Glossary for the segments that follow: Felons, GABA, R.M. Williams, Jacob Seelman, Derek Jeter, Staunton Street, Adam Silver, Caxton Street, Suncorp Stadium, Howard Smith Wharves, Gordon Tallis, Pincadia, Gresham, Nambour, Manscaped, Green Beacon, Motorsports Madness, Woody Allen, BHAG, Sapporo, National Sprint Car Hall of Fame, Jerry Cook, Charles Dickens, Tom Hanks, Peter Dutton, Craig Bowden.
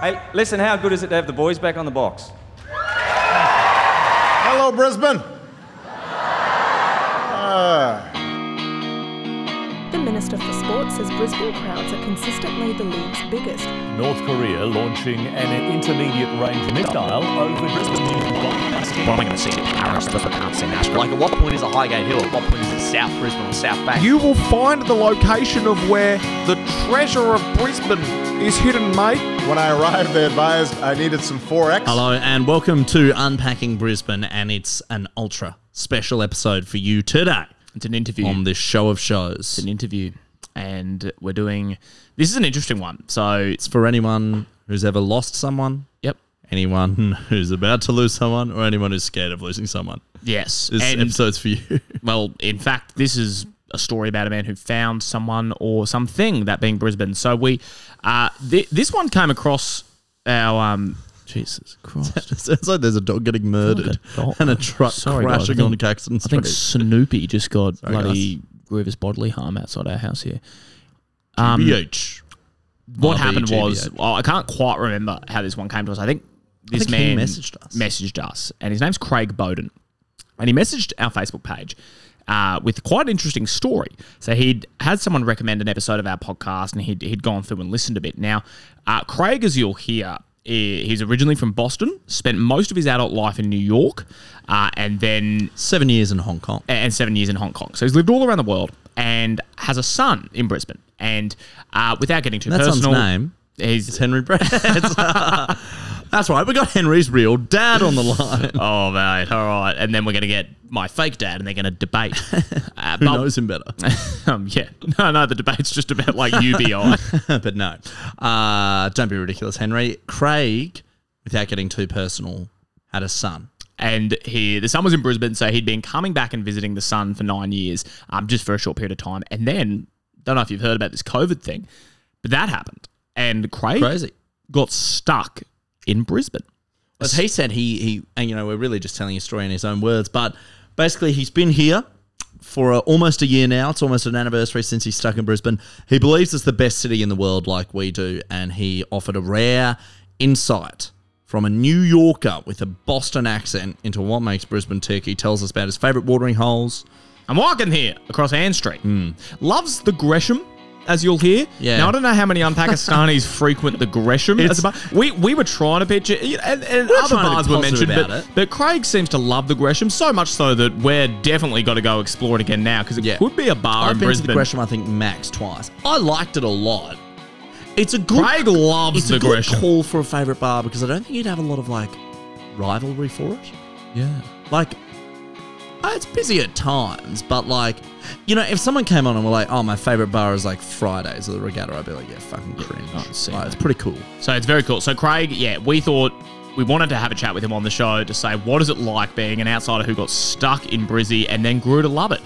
Hey, listen, how good is it to have the boys back on the box? Hello, Brisbane. The Minister for Sport says Brisbane crowds are consistently the league's biggest. North Korea launching an intermediate-range missile over Brisbane. Bombing the city of Paris, but I can't see Nashville. Like, at what point is a Highgate Hill? At what point is it South Brisbane or South Bank? You will find the location of where the treasure of Brisbane is hidden, mate. When I arrived, they advised I needed some 4X. Hello, and welcome to Unpacking Brisbane, and it's an ultra special episode for you today. It's an interview. On this show of shows. It's an interview. And we're doing... This is an interesting one. So it's for anyone who's ever lost someone. Yep. Anyone who's about to lose someone, or anyone who's scared of losing someone. Yes. This episode's for you. Well, in fact, this is a story about a man who found someone or something, that being Brisbane. So we... this one came across our... Jesus Christ. It sounds like there's a dog getting murdered and a truck crashing on Caxton Street. I think Snoopy just got bloody grievous bodily harm outside our house here. GBH. What happened was, I can't quite remember how this one came to us. I think this man messaged us, and his name's Craig Bowden. And he messaged our Facebook page with quite an interesting story. So he'd had someone recommend an episode of our podcast, and he'd gone through and listened a bit. Now, Craig, as you'll hear... He's originally from Boston, spent most of his adult life in New York, and then... 7 years in Hong Kong. And 7 years in Hong Kong. So he's lived all around the world and has a son in Brisbane. And without getting too personal... That son's name is Henry Brad. That's right, we got Henry's real dad on the line. Oh, mate, all right. And then we're going to get my fake dad, and they're going to debate. Who knows him better? Yeah. No, the debate's just about, like, UBI. But no. Don't be ridiculous, Henry. Craig, without getting too personal, had a son. And the son was in Brisbane, so he'd been coming back and visiting the son for 9 years, just for a short period of time. And then, don't know if you've heard about this COVID thing, but that happened. And Craig got stuck in Brisbane. As he said, and you know, we're really just telling his story in his own words, but basically he's been here for almost a year now. It's almost an anniversary since he's stuck in Brisbane. He believes it's the best city in the world, like we do, and he offered a rare insight from a New Yorker with a Boston accent into what makes Brisbane tick. He tells us about his favourite watering holes. I'm walking here across Ann Street. Loves the Gresham, as you'll hear. Yeah. Now, I don't know how many Pakistanis frequent the Gresham. As a bar. We were trying to picture... And other bars were mentioned, but Craig seems to love the Gresham, so much so that we're definitely got to go explore it again now, because it could be a bar in Brisbane. I've been to the Gresham, I think, max twice. I liked it a lot. It's a good... Craig loves the Gresham. It's a good call for a favourite bar, because I don't think you'd have a lot of, like, rivalry for it. Yeah. Like... It's busy at times, but, like, you know, if someone came on and were like, oh, my favourite bar is, like, Fridays or the Regatta, I'd be like, yeah, fucking cringe. It's pretty cool. So it's very cool. So Craig, yeah, we thought we wanted to have a chat with him on the show to say, what is it like being an outsider who got stuck in Brizzy and then grew to love it?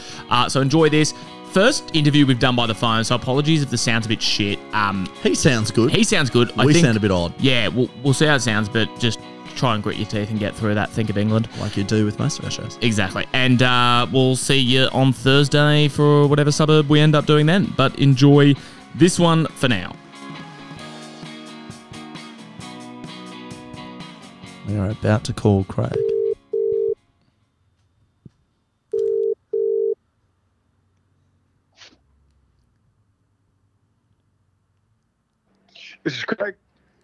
So enjoy this. First interview we've done by the phone, so apologies if the sound's a bit shit. He sounds good. We sound a bit odd. Yeah, we'll see how it sounds, but just... try and grit your teeth and get through that. Think of England. Like you do with most of our shows. Exactly. And we'll see you on Thursday for whatever suburb we end up doing then. But enjoy this one for now. We are about to call Craig. This is Craig.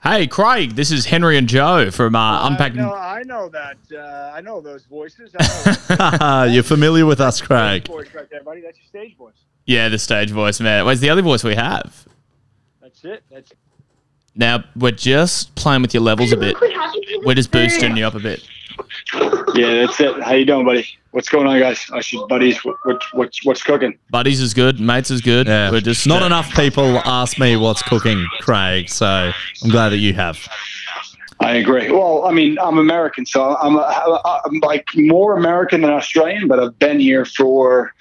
Hey, Craig, this is Henry and Joe from Unpacking... No, I know that. I know those voices. You're familiar with us, Craig. That's your voice right there, buddy. That's your stage voice. Yeah, the stage voice, man. Where's the other voice we have? That's it. Now, we're just playing with your levels a bit. We're just boosting you up a bit. Yeah, that's it. How you doing, buddy? What's going on, guys? I should, buddies, what's cooking? Buddies is good. Mates is good. Yeah. We're just not enough people ask me what's cooking, Craig, so I'm glad that you have. I agree. Well, I mean, I'm American, so I'm like more American than Australian, but I've been here for,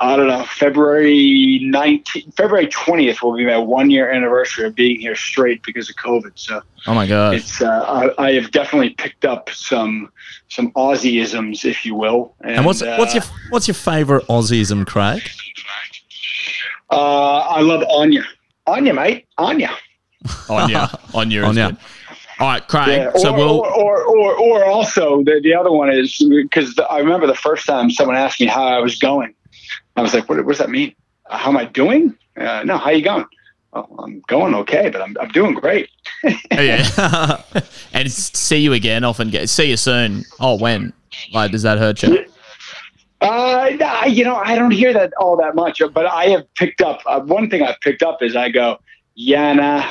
I don't know, February 20th will be my 1 year anniversary of being here straight because of COVID. So, oh my God, it's I have definitely picked up some Aussieisms, if you will. And what's your favorite Aussieism, Craig? I love Anya, mate, Anya. on you. All right, Craig. Yeah, also the other one is, because I remember the first time someone asked me how I was going. I was like, what does that mean? How am I doing? No, how are you going? Oh, I'm going okay, but I'm doing great. Yeah. And see you again often. See you soon. Oh, when? Like, does that hurt you? I don't hear that all that much, but I have picked up. One thing I've picked up is I go, yeah, nah,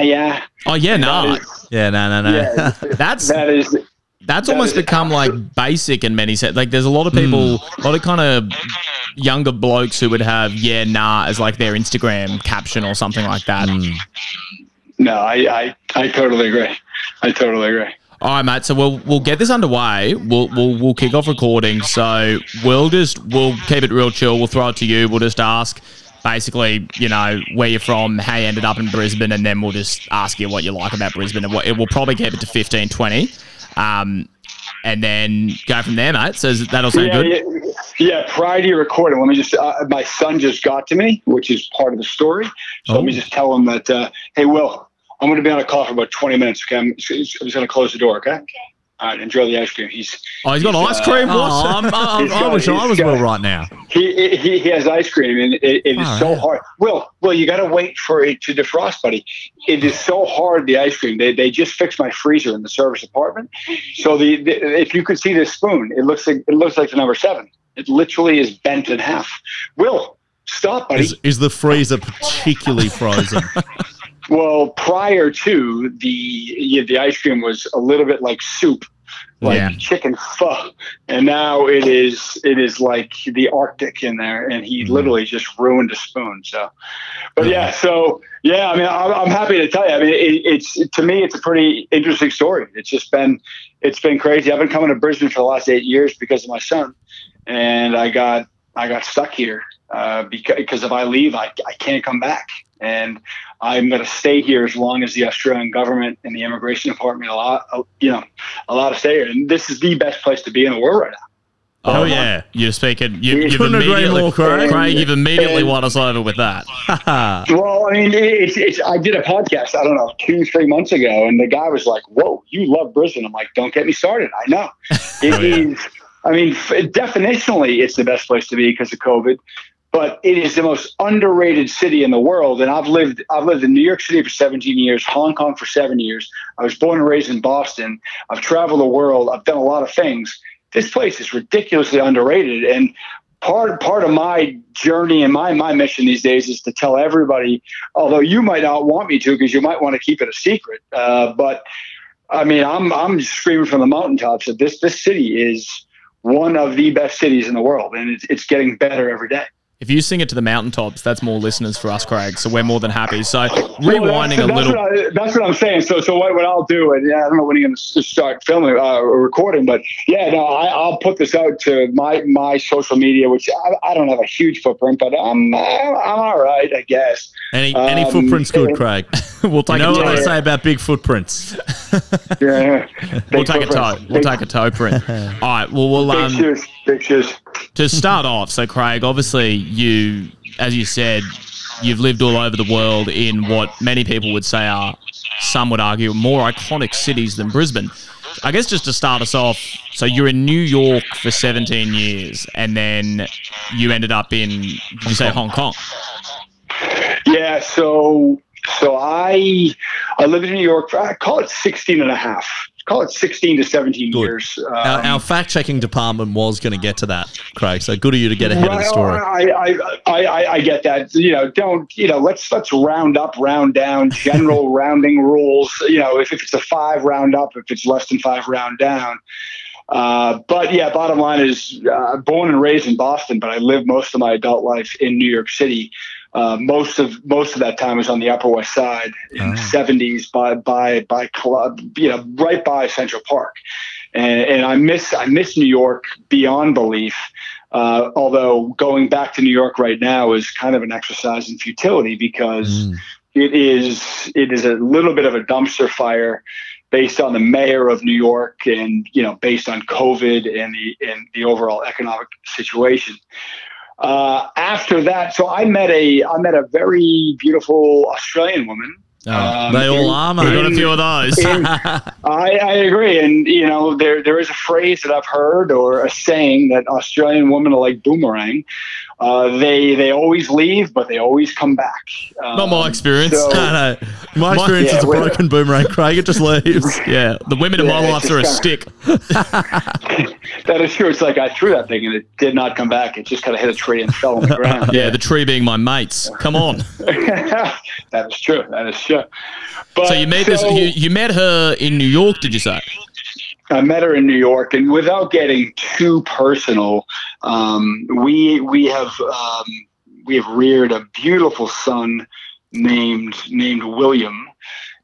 yeah. Oh, yeah, nah. No. Yeah, That's almost become like basic in many sense. Like, there's a lot of people, a lot of kind of younger blokes who would have "yeah, nah" as like their Instagram caption or something like that. No, I totally agree. All right, mate. So we'll get this underway. We'll kick off recording. So we'll keep it real chill. We'll throw it to you. We'll just ask, basically, you know, where you're from, how you ended up in Brisbane, and then we'll just ask you what you like about Brisbane. And we'll probably keep it to 15, 20. And then go from there, mate. So that'll sound good. Yeah, prior to your recording, let me just my son just got to me, which is part of the story. So let me just tell him that, hey, Will, I'm going to be on a call for about 20 minutes, okay? I'm just going to close the door, okay? All right, enjoy the ice cream. He's got ice cream? I wish I was Will right now. He has ice cream, and it is so hard. Will, you got to wait for it to defrost, buddy. It is so hard, the ice cream. They just fixed my freezer in the service apartment. So if you could see this spoon, it looks like the number 7. It literally is bent in half. Will, stop, buddy. Is the freezer particularly frozen? Well, prior to the ice cream was a little bit like soup, like chicken pho, and now it is like the Arctic in there, and he literally just ruined a spoon. So, but yeah, I mean, I'm happy to tell you. I mean, it's to me, it's a pretty interesting story. It's been crazy. I've been coming to Brisbane for the last 8 years because of my son, and I got stuck here because if I leave, I can't come back. And I'm going to stay here as long as the Australian government and the immigration department allow to stay here. And this is the best place to be in the world right now. Oh, yeah. You're speaking. You've immediately, more, Craig, you've immediately won us over with that. Well, I mean, I did a podcast, I don't know, 2-3 months ago, and the guy was like, whoa, you love Brisbane. I'm like, don't get me started. I know. Definitionally, it's the best place to be because of COVID. But it is the most underrated city in the world, and I've lived in New York City for 17 years, Hong Kong for 7 years. I was born and raised in Boston. I've traveled the world. I've done a lot of things. This place is ridiculously underrated, and part of my journey and my mission these days is to tell everybody, although you might not want me to because you might want to keep it a secret, but I mean, I'm screaming from the mountaintops that this city is one of the best cities in the world, and it's getting better every day. If you sing it to the mountaintops, that's more listeners for us, Craig. So we're more than happy. So rewinding a little. That's what I'm saying. So what I'll do, and I don't know when you're going to start filming or recording, but yeah, no, I'll put this out to my social media, which I don't have a huge footprint, but I'm all right, I guess. Any footprint's good, Craig. We'll take a toe. You know what I say about big footprints? Yeah. We'll take a toe. We'll take a toe print. All right. Well, we'll Pictures. To start off, so Craig, obviously you, as you said, you've lived all over the world in what many people would say are, some would argue, more iconic cities than Brisbane. I guess just to start us off, so you're in New York for 17 years and then you ended up in, did you say Hong Kong? Yeah, so I lived in New York for, I call it 16 and a half. Call it 16 to 17 good. Years. Our fact-checking department was going to get to that, Craig. So good of you to get ahead of the story. I get that. You know, let's round up, round down, general rounding rules. You know, if it's a 5, round up. If it's less than 5, round down. But yeah, bottom line is, born and raised in Boston, but I lived most of my adult life in New York City. Most of that time was on the Upper West Side in the '70s, by club, you know, right by Central Park, and I miss New York beyond belief. Although going back to New York right now is kind of an exercise in futility because it is a little bit of a dumpster fire, based on the mayor of New York, and you know, based on COVID and the overall economic situation. After that, so I met a very beautiful Australian woman They all are, mate. We've got a few of those. I agree. And, you know, there is a phrase that I've heard or a saying that Australian women are like boomerang. They always leave, but they always come back. Not my experience. So, no. My experience is a broken boomerang, Craig. It just leaves. Yeah. The women in my life are a stick. That is true. It's like I threw that thing and it did not come back. It just kind of hit a tree and fell on the ground. Yeah, the tree being my mates. Come on. That is true. That is true. But, so you met her in New York, did you say? I met her in New York, and without getting too personal, we have reared a beautiful son named William.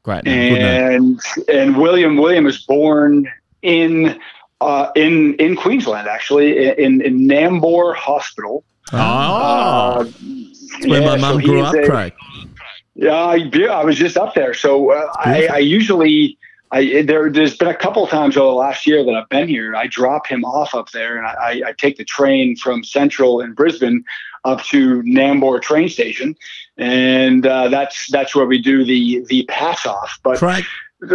Great name. And William was born in Queensland, actually, in Nambour Hospital. Oh, that's where my mum grew up, Craig. Yeah, I was just up there. So I usually. There's been a couple times over the last year that I've been here. I drop him off up there, and I take the train from Central in Brisbane up to Nambour train station, and that's where we do the pass off. But Craig,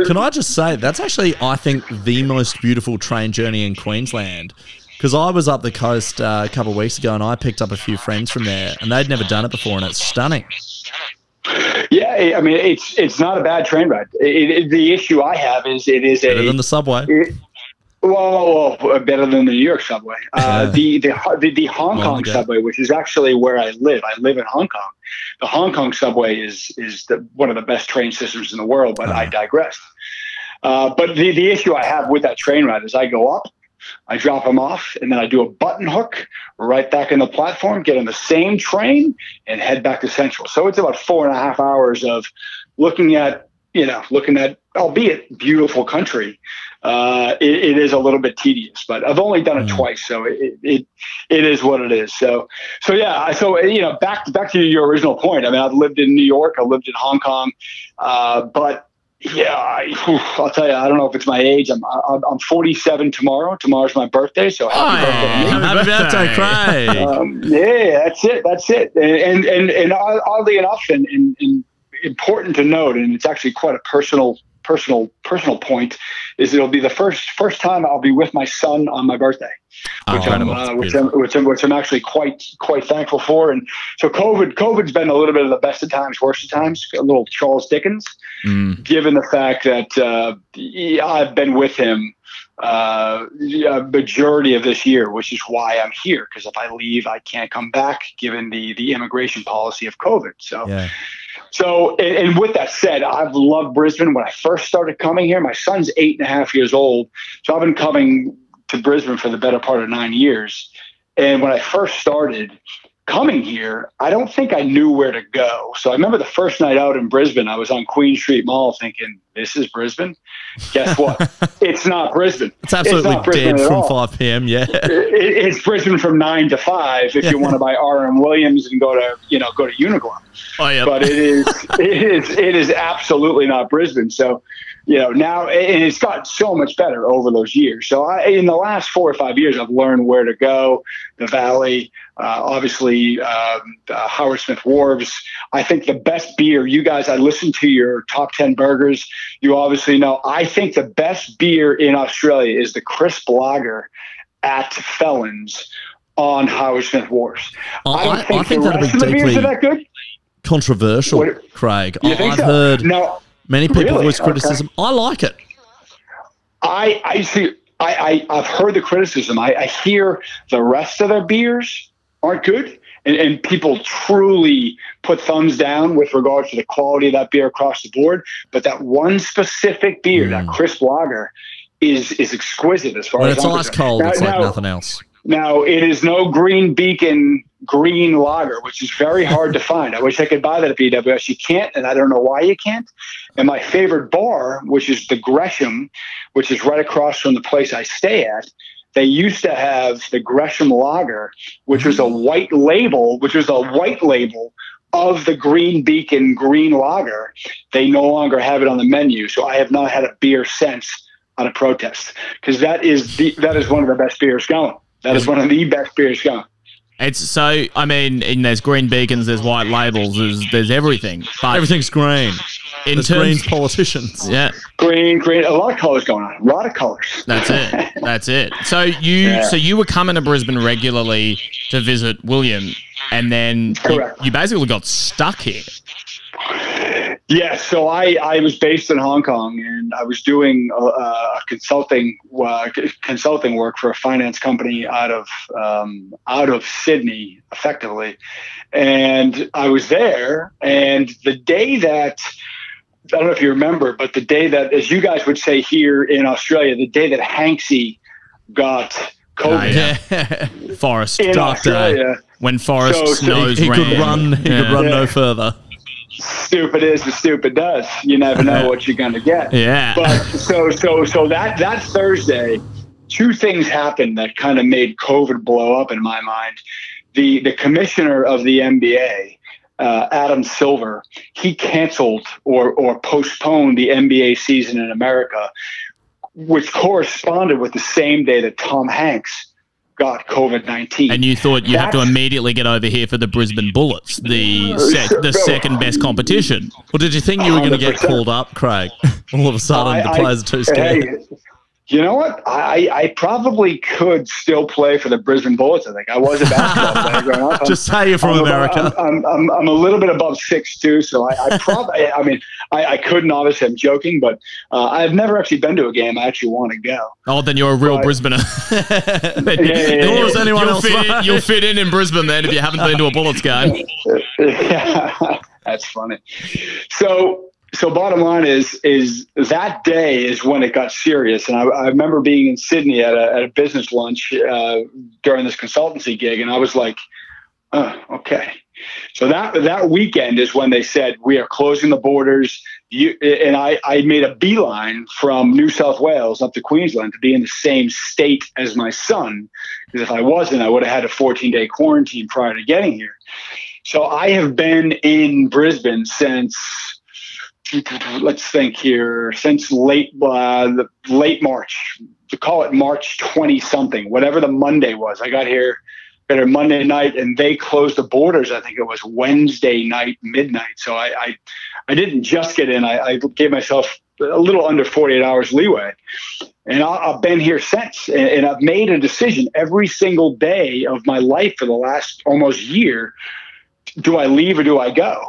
can I just say that's actually I think the most beautiful train journey in Queensland. Because I was up the coast a couple of weeks ago, and I picked up a few friends from there, and they'd never done it before, and it's stunning. Yeah, I mean it's not a bad train ride. The issue I have is it is better than the subway. Better than the New York subway. The Hong Kong subway, which is actually where I live. I live in Hong Kong. The Hong Kong subway is one of the best train systems in the world. But I digress. But the issue I have with that train ride is I go up. I drop him off, and then I do a button hook right back in the platform, get on the same train, and head back to Central. So it's about 4.5 hours of looking at, albeit beautiful country. It is a little bit tedious, but I've only done it twice, so it is what it is. So yeah. So back to your original point. I mean, I've lived in New York, I lived in Hong Kong, but. Yeah, I'll tell you. I don't know if it's my age. I'm 47 tomorrow. Tomorrow's my birthday, so happy birthday, Craig. Yeah, that's it. And oddly enough, and important to note, and it's actually quite a personal point, is it'll be the first time I'll be with my son on my birthday, which I'm actually quite thankful for. And so COVID's been a little bit of the best of times, worst of times, a little Charles Dickens, given the fact that I've been with him a majority of this year, which is why I'm here, because if I leave, I can't come back, given the immigration policy of COVID. So. Yeah. So, and with that said, I've loved Brisbane. When I first started coming here, my son's 8.5 years old. So I've been coming to Brisbane for the better part of 9 years. And when I first started coming here, I don't think I knew where to go. So I remember the first night out in Brisbane, I was on Queen Street Mall thinking, this is Brisbane. Guess what? It's not Brisbane. It's absolutely dead from 5 p.m. Yeah. It's Brisbane from 9 to 5 if you want to buy R.M. Williams and go to Unicorn. Oh yeah. But it is absolutely not Brisbane. So, now, and it's gotten so much better over those years. So in the last 4 or 5 years, I've learned where to go, the Valley, obviously Howard Smith Wharves. I think the best beer, you guys, I listened to your top 10 burgers. You obviously know, I think the best beer in Australia is the crisp lager at Felons on Howard Smith Wharves. I think the rest of the beers are that good. Controversial, what, Craig. I've heard... No. Many people voice criticism. Okay. I like it. I see. I've heard the criticism. I hear the rest of their beers aren't good, and people truly put thumbs down with regard to the quality of that beer across the board. But that one specific beer, that crisp lager, is exquisite as far as I'm concerned. It's ice cold. It's like nothing else. Now, it is no Green Beacon green lager, which is very hard to find. I wish I could buy that at BWS. You can't, and I don't know why you can't. And my favorite bar, which is the Gresham, which is right across from the place I stay at, they used to have the Gresham lager, which was a white label, of the Green Beacon green lager. They no longer have it on the menu, so I have not had a beer since on a protest, because that is one of the best beers going. That is one of the best beers going. It's so, I mean, and there's Green Beacons, there's white labels, there's everything. But everything's green. Greens politicians. Yeah. Green. A lot of colours going on. A lot of colours. That's it. So you were coming to Brisbane regularly to visit William, and then you basically got stuck here. Yeah, so I was based in Hong Kong, and I was doing consulting work for a finance company out of Sydney, effectively. And I was there, and the day that, I don't know if you remember, but the day that, as you guys would say here in Australia, the day that Hanksy got COVID. Yeah. Forrest, dark day. When Forrest Snows ran. He could run no further. Stupid is as stupid does. You never know what you're going to get. Yeah. But so that Thursday, two things happened that kind of made COVID blow up in my mind. The commissioner of the NBA, Adam Silver, he canceled or postponed the NBA season in America, which corresponded with the same day that Tom Hanks got COVID-19. And you thought you have to immediately get over here for the Brisbane Bullets, the second best competition. Well, did you think you were going to get called up, Craig? All of a sudden, the players are too scared. Hey, you know what? I probably could still play for the Brisbane Bullets, I think. I was a basketball player growing up. Just say you're from America. I'm a little bit above 6'2", so I probably – I mean, I couldn't, obviously. I'm joking, but I've never actually been to a game I actually want to go. Oh, then you're a real Brisbaner. You'll fit in Brisbane then if you haven't been to a Bullets game. Yeah, that's funny. So bottom line is that day is when it got serious. And I remember being in Sydney at a business lunch during this consultancy gig, and I was like, oh, okay. So that weekend is when they said, we are closing the borders. I made a beeline from New South Wales up to Queensland to be in the same state as my son, because if I wasn't, I would have had a 14-day quarantine prior to getting here. So I have been in Brisbane since... let's think here, since late March, to call it March 20 something, whatever the Monday was. I got here better Monday night, and they closed the borders. I think it was Wednesday night, midnight. So I didn't just get in. I gave myself a little under 48 hours leeway, and I've been here since, and I've made a decision every single day of my life for the last almost year. Do I leave or do I go?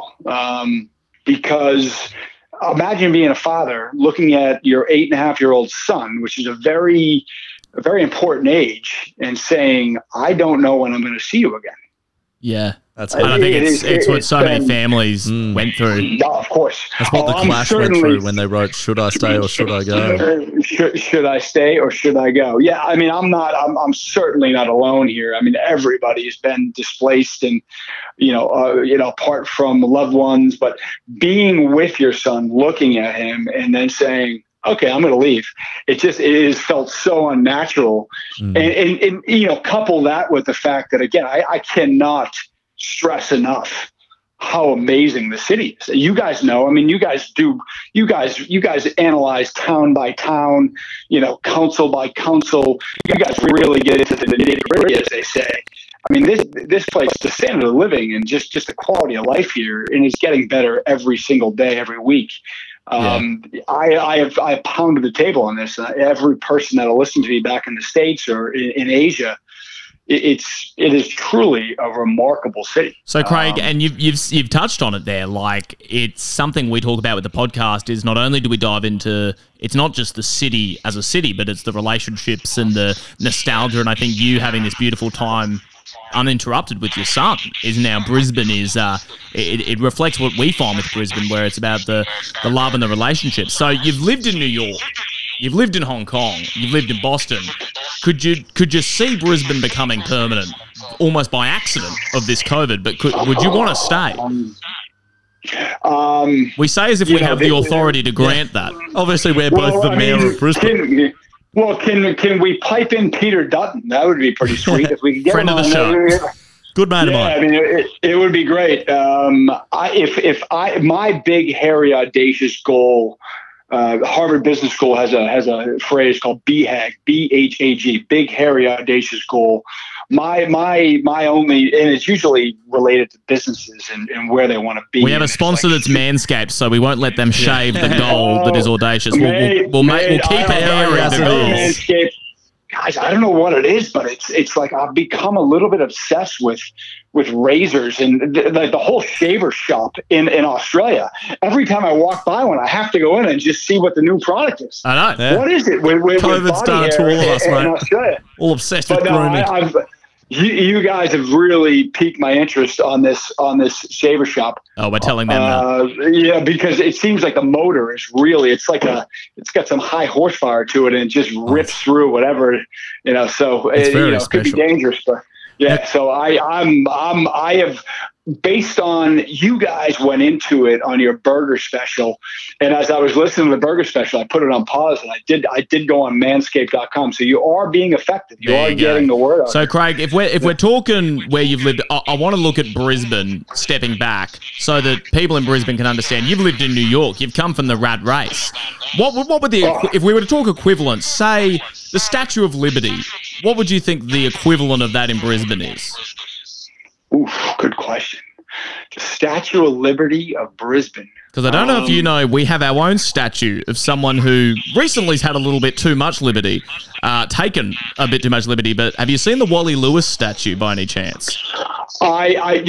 Because imagine being a father looking at your 8.5-year-old son, which is a very important age, and saying, I don't know when I'm going to see you again. Yeah. I think it's what so many families went through. No, of course. That's what the Clash went through when they wrote, should I stay or should I go? Should I stay or should I go? Yeah, I mean, I'm certainly not alone here. I mean, everybody has been displaced, and, apart from loved ones, but being with your son, looking at him, and then saying, okay, I'm going to leave. It has felt so unnatural. And couple that with the fact that, again, I cannot stress enough how amazing the city is. You guys know, I mean, you guys analyze town by town, council by council. You guys really get into the nitty-gritty, as they say. I mean, this place, the standard of living and just the quality of life here, and it's getting better every single day, every week. I have pounded the table on this. Every person that'll listen to me back in the States or in Asia, it is truly a remarkable city. So, Craig, and you've touched on it there. Like, it's something we talk about with the podcast. Is not only do we dive into, it's not just the city as a city, but it's the relationships and the nostalgia. And I think you having this beautiful time uninterrupted with your son is now Brisbane. It reflects what we find with Brisbane, where it's about the love and the relationships. So you've lived in New York. You've lived in Hong Kong. You've lived in Boston. Could you see Brisbane becoming permanent, almost by accident, of this COVID? But would you want to stay? We say as if we have the authority to grant that. Obviously, we're both the mayor of Brisbane. Can we pipe in Peter Dutton? That would be pretty sweet if we could get friend him of the show. Good man of mine. I mean, it would be great. My big, hairy, audacious goal. Harvard Business School has a phrase called BHAG, big, hairy, audacious goal. My only, and it's usually related to businesses and where they want to be. We have a sponsor that's Manscaped, so we won't let them shave the goal that is audacious. We'll keep it airing the goals. Manscaped. Guys, I don't know what it is, but it's like I've become a little bit obsessed with razors and the whole shaver shop in Australia. Every time I walk by one, I have to go in and just see what the new product is. I know. Yeah. What is it? With COVID's done it to all of us, mate. Australia. All obsessed with grooming. You guys have really piqued my interest on this shaver shop. Oh, we're telling them now. Yeah, because it seems like the motor is really, it's got some high horsepower to it, and it just rips through whatever, so it could be dangerous, but yeah. So I have, based on you guys went into it on your burger special, and as I was listening to the burger special, I put it on pause, and I did go on manscaped.com. So you are being effective. You are getting the word out. So Craig, if we're talking where you've lived, I want to look at Brisbane, stepping back so that people in Brisbane can understand. You've lived in New York. You've come from the rat race. What would if we were to talk equivalent, say the Statue of Liberty, what would you think the equivalent of that in Brisbane is? Oof, good question. The Statue of Liberty of Brisbane. Because I don't know if you know, we have our own statue of someone who recently's had a little bit too much liberty, taken a bit too much liberty, but have you seen the Wally Lewis statue by any chance? I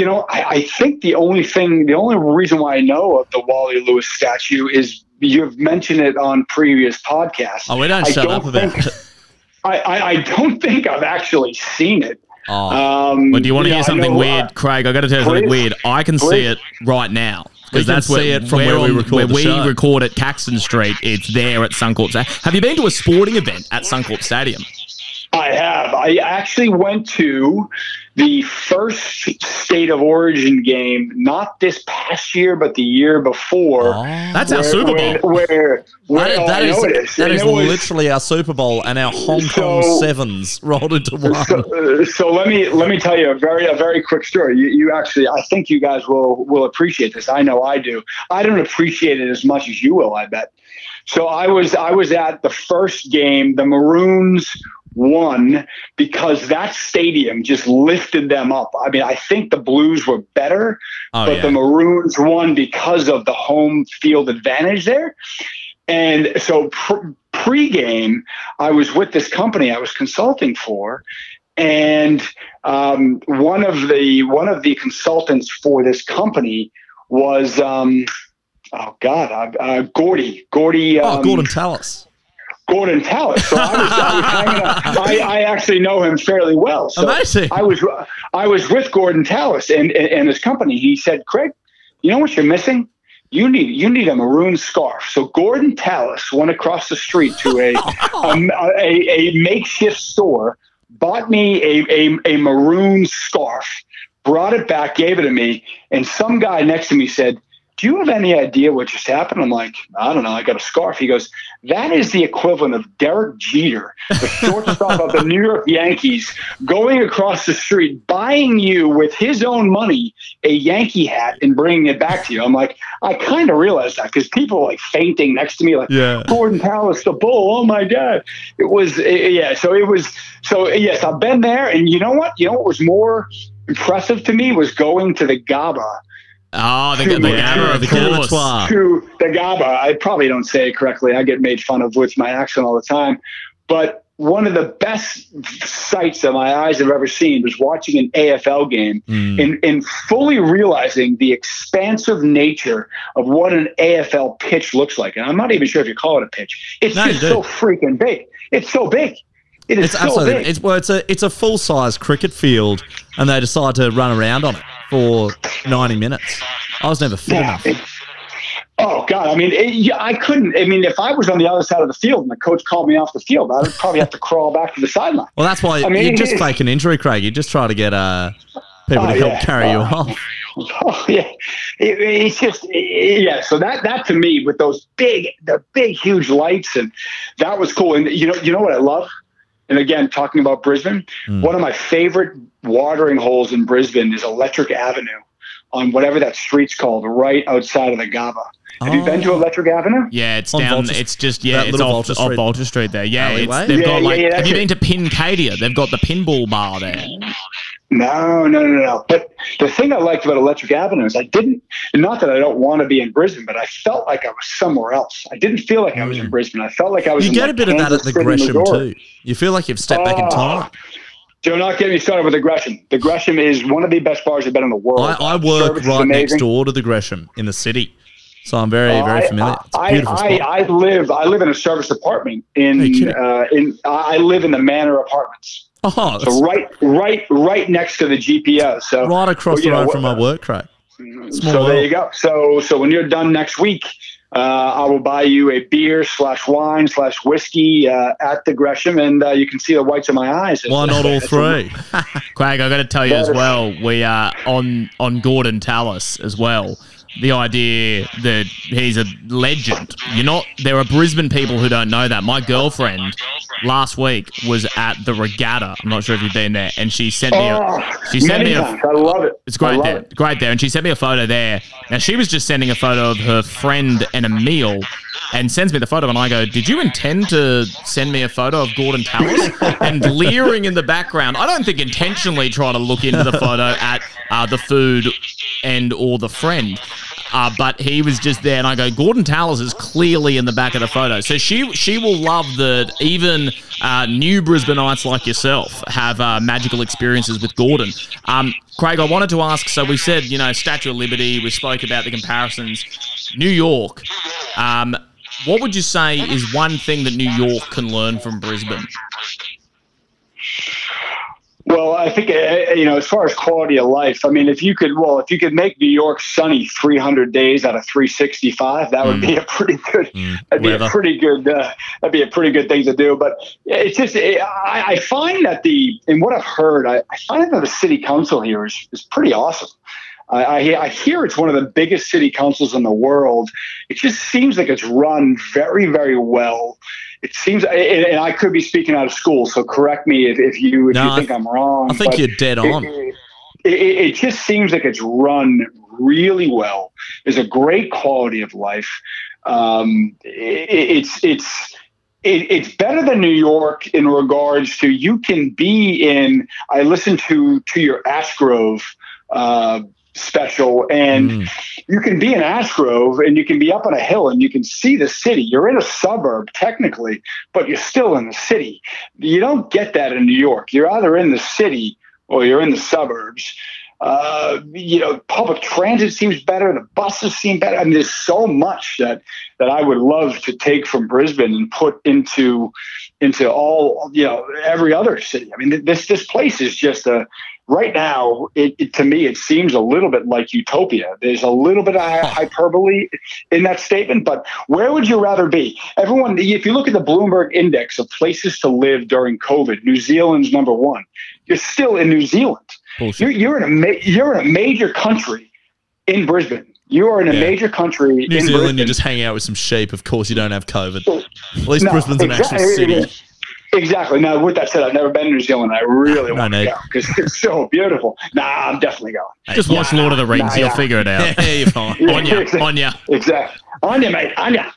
think the only reason why I know of the Wally Lewis statue is you've mentioned it on previous podcasts. Oh, we don't shut up about it. I don't think I've actually seen it. But do you want to hear something weird, Craig? I got to tell you something weird. I can see it right now because that's where we record at Caxton Street. It's there at Suncorp. Have you been to a sporting event at Suncorp Stadium? I have. I actually went to the first State of Origin game, not this past year, but the year before. Oh, that's our Super Bowl. That is literally our Super Bowl, and our Hong Kong Sevens rolled into one. So let me tell you a very quick story. You actually, I think you guys will appreciate this. I know I do. I don't appreciate it as much as you will, I bet. So I was at the first game, the Maroons won because that stadium just lifted them up. I mean, I think the Blues were better, the Maroons won because of the home field advantage there. And so pre-game, I was with this company I was consulting for, and one of the consultants for this company was Gordy. Gordon Tallis. Gordon Tallis. So I was hanging out. I actually know him fairly well. So amazing. I was with Gordon Tallis and his company. He said, Craig, you know what you're missing? You need a maroon scarf. So Gordon Tallis went across the street to a makeshift store, bought me a maroon scarf, brought it back, gave it to me, and some guy next to me said, do you have any idea what just happened? I'm like, I don't know. I got a scarf. He goes, that is the equivalent of Derek Jeter, the shortstop of the New York Yankees, going across the street, buying you with his own money a Yankee hat and bringing it back to you. I'm like, I kind of realized that because people were like fainting next to me, like Gordon Tallis, the Bull. Oh my God. So I've been there. And you know what was more impressive to me was going to the GABA. Oh, the GABA. I probably don't say it correctly. I get made fun of with my accent all the time. But one of the best sights that my eyes have ever seen was watching an AFL game and fully realizing the expansive nature of what an AFL pitch looks like. And I'm not even sure if you call it a pitch. It's just so freaking big. It's so big. It's so big. It's a full-size cricket field, and they decide to run around on it for 90 minutes. I was never fit enough. I couldn't. I mean, if I was on the other side of the field and the coach called me off the field, I would probably have to crawl back to the sideline. Well, that's why you just fake an injury, Craig. You just try to get people to help carry you off. Oh, yeah. So that to me, with those big, huge lights, and that was cool. And you know what I love? And again, talking about Brisbane, one of my favorite watering holes in Brisbane is Electric Avenue, on whatever that street's called, right outside of the GABA. Have you been to Electric Avenue? Yeah, it's on down. It's just it's off Vulture Street there. Yeah, they've got Have you been to Pincadia? They've got the pinball bar there. No. But the thing I liked about Electric Avenue is not that I don't want to be in Brisbane, but I felt like I was somewhere else. I didn't feel like I was in Brisbane. I felt like I was. You get a bit of that at the Gresham too. You feel like you've stepped back in time. Do not get me started with the Gresham. The Gresham is one of the best bars I've been in the world. I work right next door to the Gresham in the city, so I'm very familiar. It's a beautiful spot. I live in a service apartment I live in the Manor Apartments. Oh, so right next to the GPO. So right across the road from my work, Craig. So there you go. So when you're done next week, I will buy you a beer /wine /whiskey at the Gresham, and you can see the whites of my eyes. Why not all three? Craig, I've got to tell you as well, we are on Gordon Tallis as well. The idea that he's a legend. There are Brisbane people who don't know that. My girlfriend last week was at the regatta. I'm not sure if you've been there, and she sent me. I love it. It's great there. It's great there, and she sent me a photo there. Now she was just sending a photo of her friend and a meal, and sends me the photo, and I go, "Did you intend to send me a photo of Gordon Tallis?" And leering in the background, I don't think intentionally trying to look into the photo at the food and or the friend. But he was just there, and I go, Gordon Tallis is clearly in the back of the photo. So she will love that even new Brisbaneites like yourself have magical experiences with Gordon. Craig, I wanted to ask, so we said, Statue of Liberty, we spoke about the comparisons. New York, what would you say is one thing that New York can learn from Brisbane? Well, I think, as far as quality of life, I mean, if you could make New York sunny 300 days out of 365, that would be a pretty good, that'd be a pretty good thing to do. But it's just, I find that and what I've heard, I find that the city council here is pretty awesome. I hear it's one of the biggest city councils in the world. It just seems like it's run very, very well. It seems, and I could be speaking out of school, so correct me if you think I'm wrong. I think you're dead on. It just seems like it's run really well. There's a great quality of life. It's better than New York in regards to you can be in. I listened to your Ashgrove special, and you can be in Ashgrove and you can be up on a hill and you can see the city. You're in a suburb technically, but you're still in the city. You don't get that in New York. You're either in the city or you're in the suburbs. Public transit seems better. The buses seem better. I mean, there's so much that I would love to take from Brisbane and put into all, every other city. I mean, this place is just right now, to me, it seems a little bit like utopia. There's a little bit of hyperbole in that statement, but where would you rather be? Everyone, if you look at the Bloomberg Index of places to live during COVID, New Zealand's number one. You're still in New Zealand. You're in a major country in Brisbane. You are in a major country in New Zealand, Brisbane. You're just hanging out with some sheep. Of course, you don't have COVID. At least Brisbane's an actual city. Exactly. Now, with that said, I've never been to New Zealand. I really want to go because it's so beautiful. Nah, I'm definitely going. Hey, just watch Lord of the Rings. You'll figure it out. Yeah, you're fine. On ya. Exactly. On ya, mate. On ya.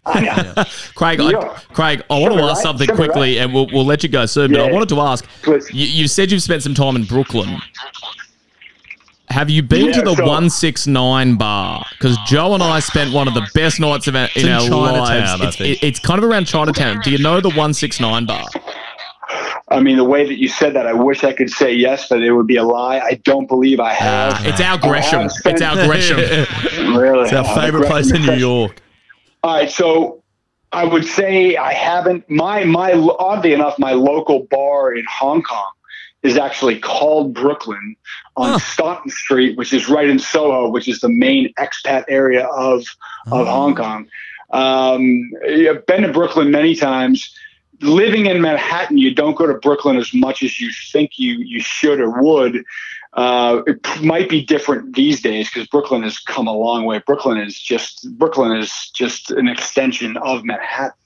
Craig, I want to ask something quickly, and we'll let you go soon. But I wanted to ask, you said you've spent some time in Brooklyn. Have you been to the 169 bar? Because Joe and I spent one of the best nights of in our lives. It's kind of around Chinatown. Do you know the 169 bar? I mean, the way that you said that, I wish I could say yes, but it would be a lie. I don't believe I have. It's our Gresham. Really? It's our favourite place in New York. All right, so I would say I haven't. Oddly enough, my local bar in Hong Kong is actually called Brooklyn on Staunton Street, which is right in Soho, which is the main expat area of Hong Kong. I've been to Brooklyn many times. Living in Manhattan, you don't go to Brooklyn as much as you think you should or would. It might be different these days because Brooklyn has come a long way. Brooklyn is just an extension of Manhattan.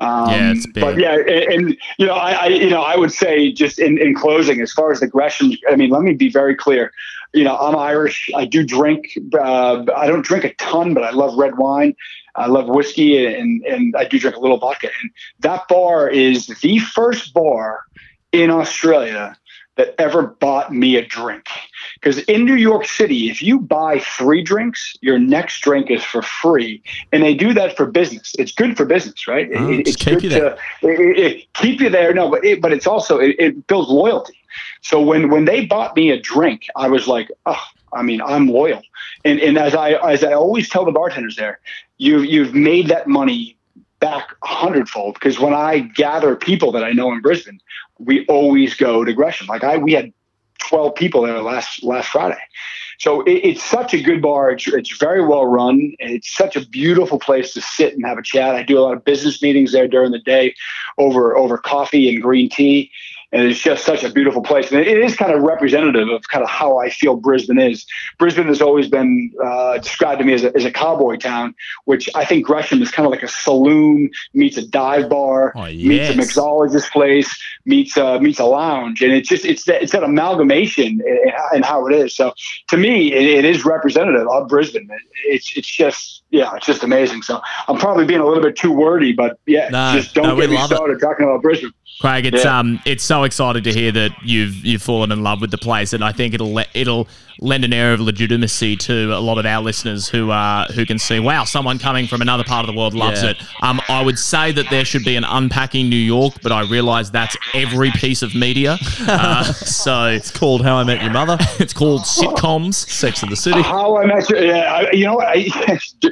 It's big. But I would say just in closing, as far as the Gresham, I mean, let me be very clear. you know, I'm Irish. I do drink. I don't drink a ton, but I love red wine. I love whiskey, and I do drink a little vodka. And that bar is the first bar in Australia that ever bought me a drink. Because in New York City, if you buy 3 drinks, your next drink is for free. And they do that for business. It's good for business, right? It keep you there. No, but it's also, it builds loyalty. So when they bought me a drink, I was like, oh, I mean, I'm loyal. And as I always tell the bartenders there, you've made that money back 100-fold, because when I gather people that I know in Brisbane, we always go to Gresham. Like we had 12 people there last Friday. So it's such a good bar. It's very well run. It's such a beautiful place to sit and have a chat. I do a lot of business meetings there during the day over coffee and green tea. And it's just such a beautiful place. And it is kind of representative of kind of how I feel Brisbane is. Brisbane has always been described to me as a cowboy town, which I think Gresham is kind of like a saloon meets a dive bar, meets a mixologist place, meets a lounge. And it's just, it's that amalgamation in how it is. So to me, it is representative of Brisbane. It's just, yeah, it's just amazing. So I'm probably being a little bit too wordy, but yeah, get me started talking about Brisbane. Craig, it's so excited to hear that you've fallen in love with the place, and I think it'll lend an air of legitimacy to a lot of our listeners who can see, wow, someone coming from another part of the world loves it. I would say that there should be an Unpacking New York, but I realise that's every piece of media. So it's called How I Met Your Mother. It's called sitcoms, Sex and the City. How I Met Your you know what?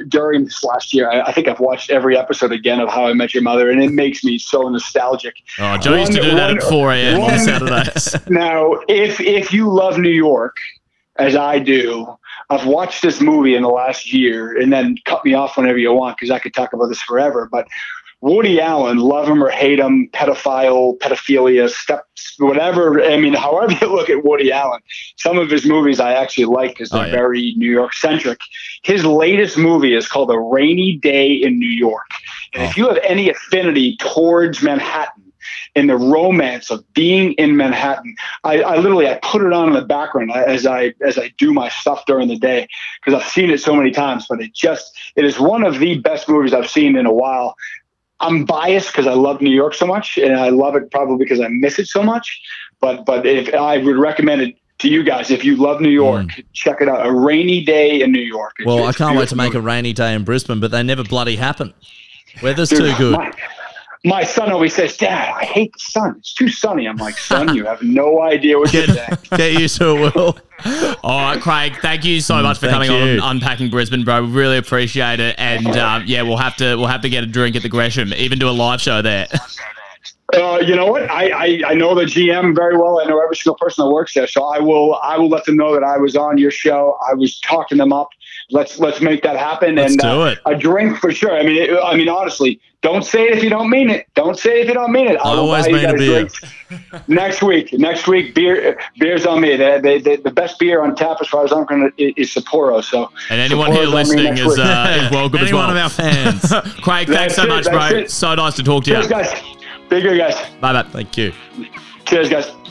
During this last year, I think I've watched every episode again of How I Met Your Mother, and it makes me so nostalgic. Oh, Joe used to do that at 4 a.m. on Saturdays. Now, if you love New York, as I do, I've watched this movie in the last year, and then cut me off whenever you want because I could talk about this forever. But Woody Allen, love him or hate him, pedophilia, steps, whatever. I mean, however you look at Woody Allen, some of his movies I actually like because they're very New York-centric. His latest movie is called A Rainy Day in New York. And if you have any affinity towards Manhattan, in the romance of being in Manhattan, I put it on in the background as I do my stuff during the day because I've seen it so many times, but it is one of the best movies I've seen in a while. I'm biased because I love New York so much, and I love it probably because I miss it so much, but if I would recommend it to you guys, if you love New York, check it out. A Rainy Day in New York. Well, I can't wait to make a rainy day in Brisbane, but they never bloody happen. Weather's too good. My son always says, Dad, I hate the sun. It's too sunny. I'm like, son, you have no idea what you're doing. Get used to it, Will. All right, Craig, thank you so much for coming on and Unpacking Brisbane, bro. We really appreciate it. And, we'll have to get a drink at the Gresham, even do a live show there. You know what? I know the GM very well. I know every single person that works there. So I will let them know that I was on your show. I was talking them up. Let's make that happen. Let's do it. A drink for sure. I mean, honestly, don't say it if you don't mean it. Don't say it if you don't mean it. I always mean a beer. Next week, beer's on me. The best beer on tap, as far as I'm concerned, is Sapporo. So, and anyone Sapporo's here listening is welcome as well. Any one of our fans. Craig, thanks so much, bro. It. So nice to talk to you. Cheers, guys. Big guys. Bye. Thank you. Cheers, guys.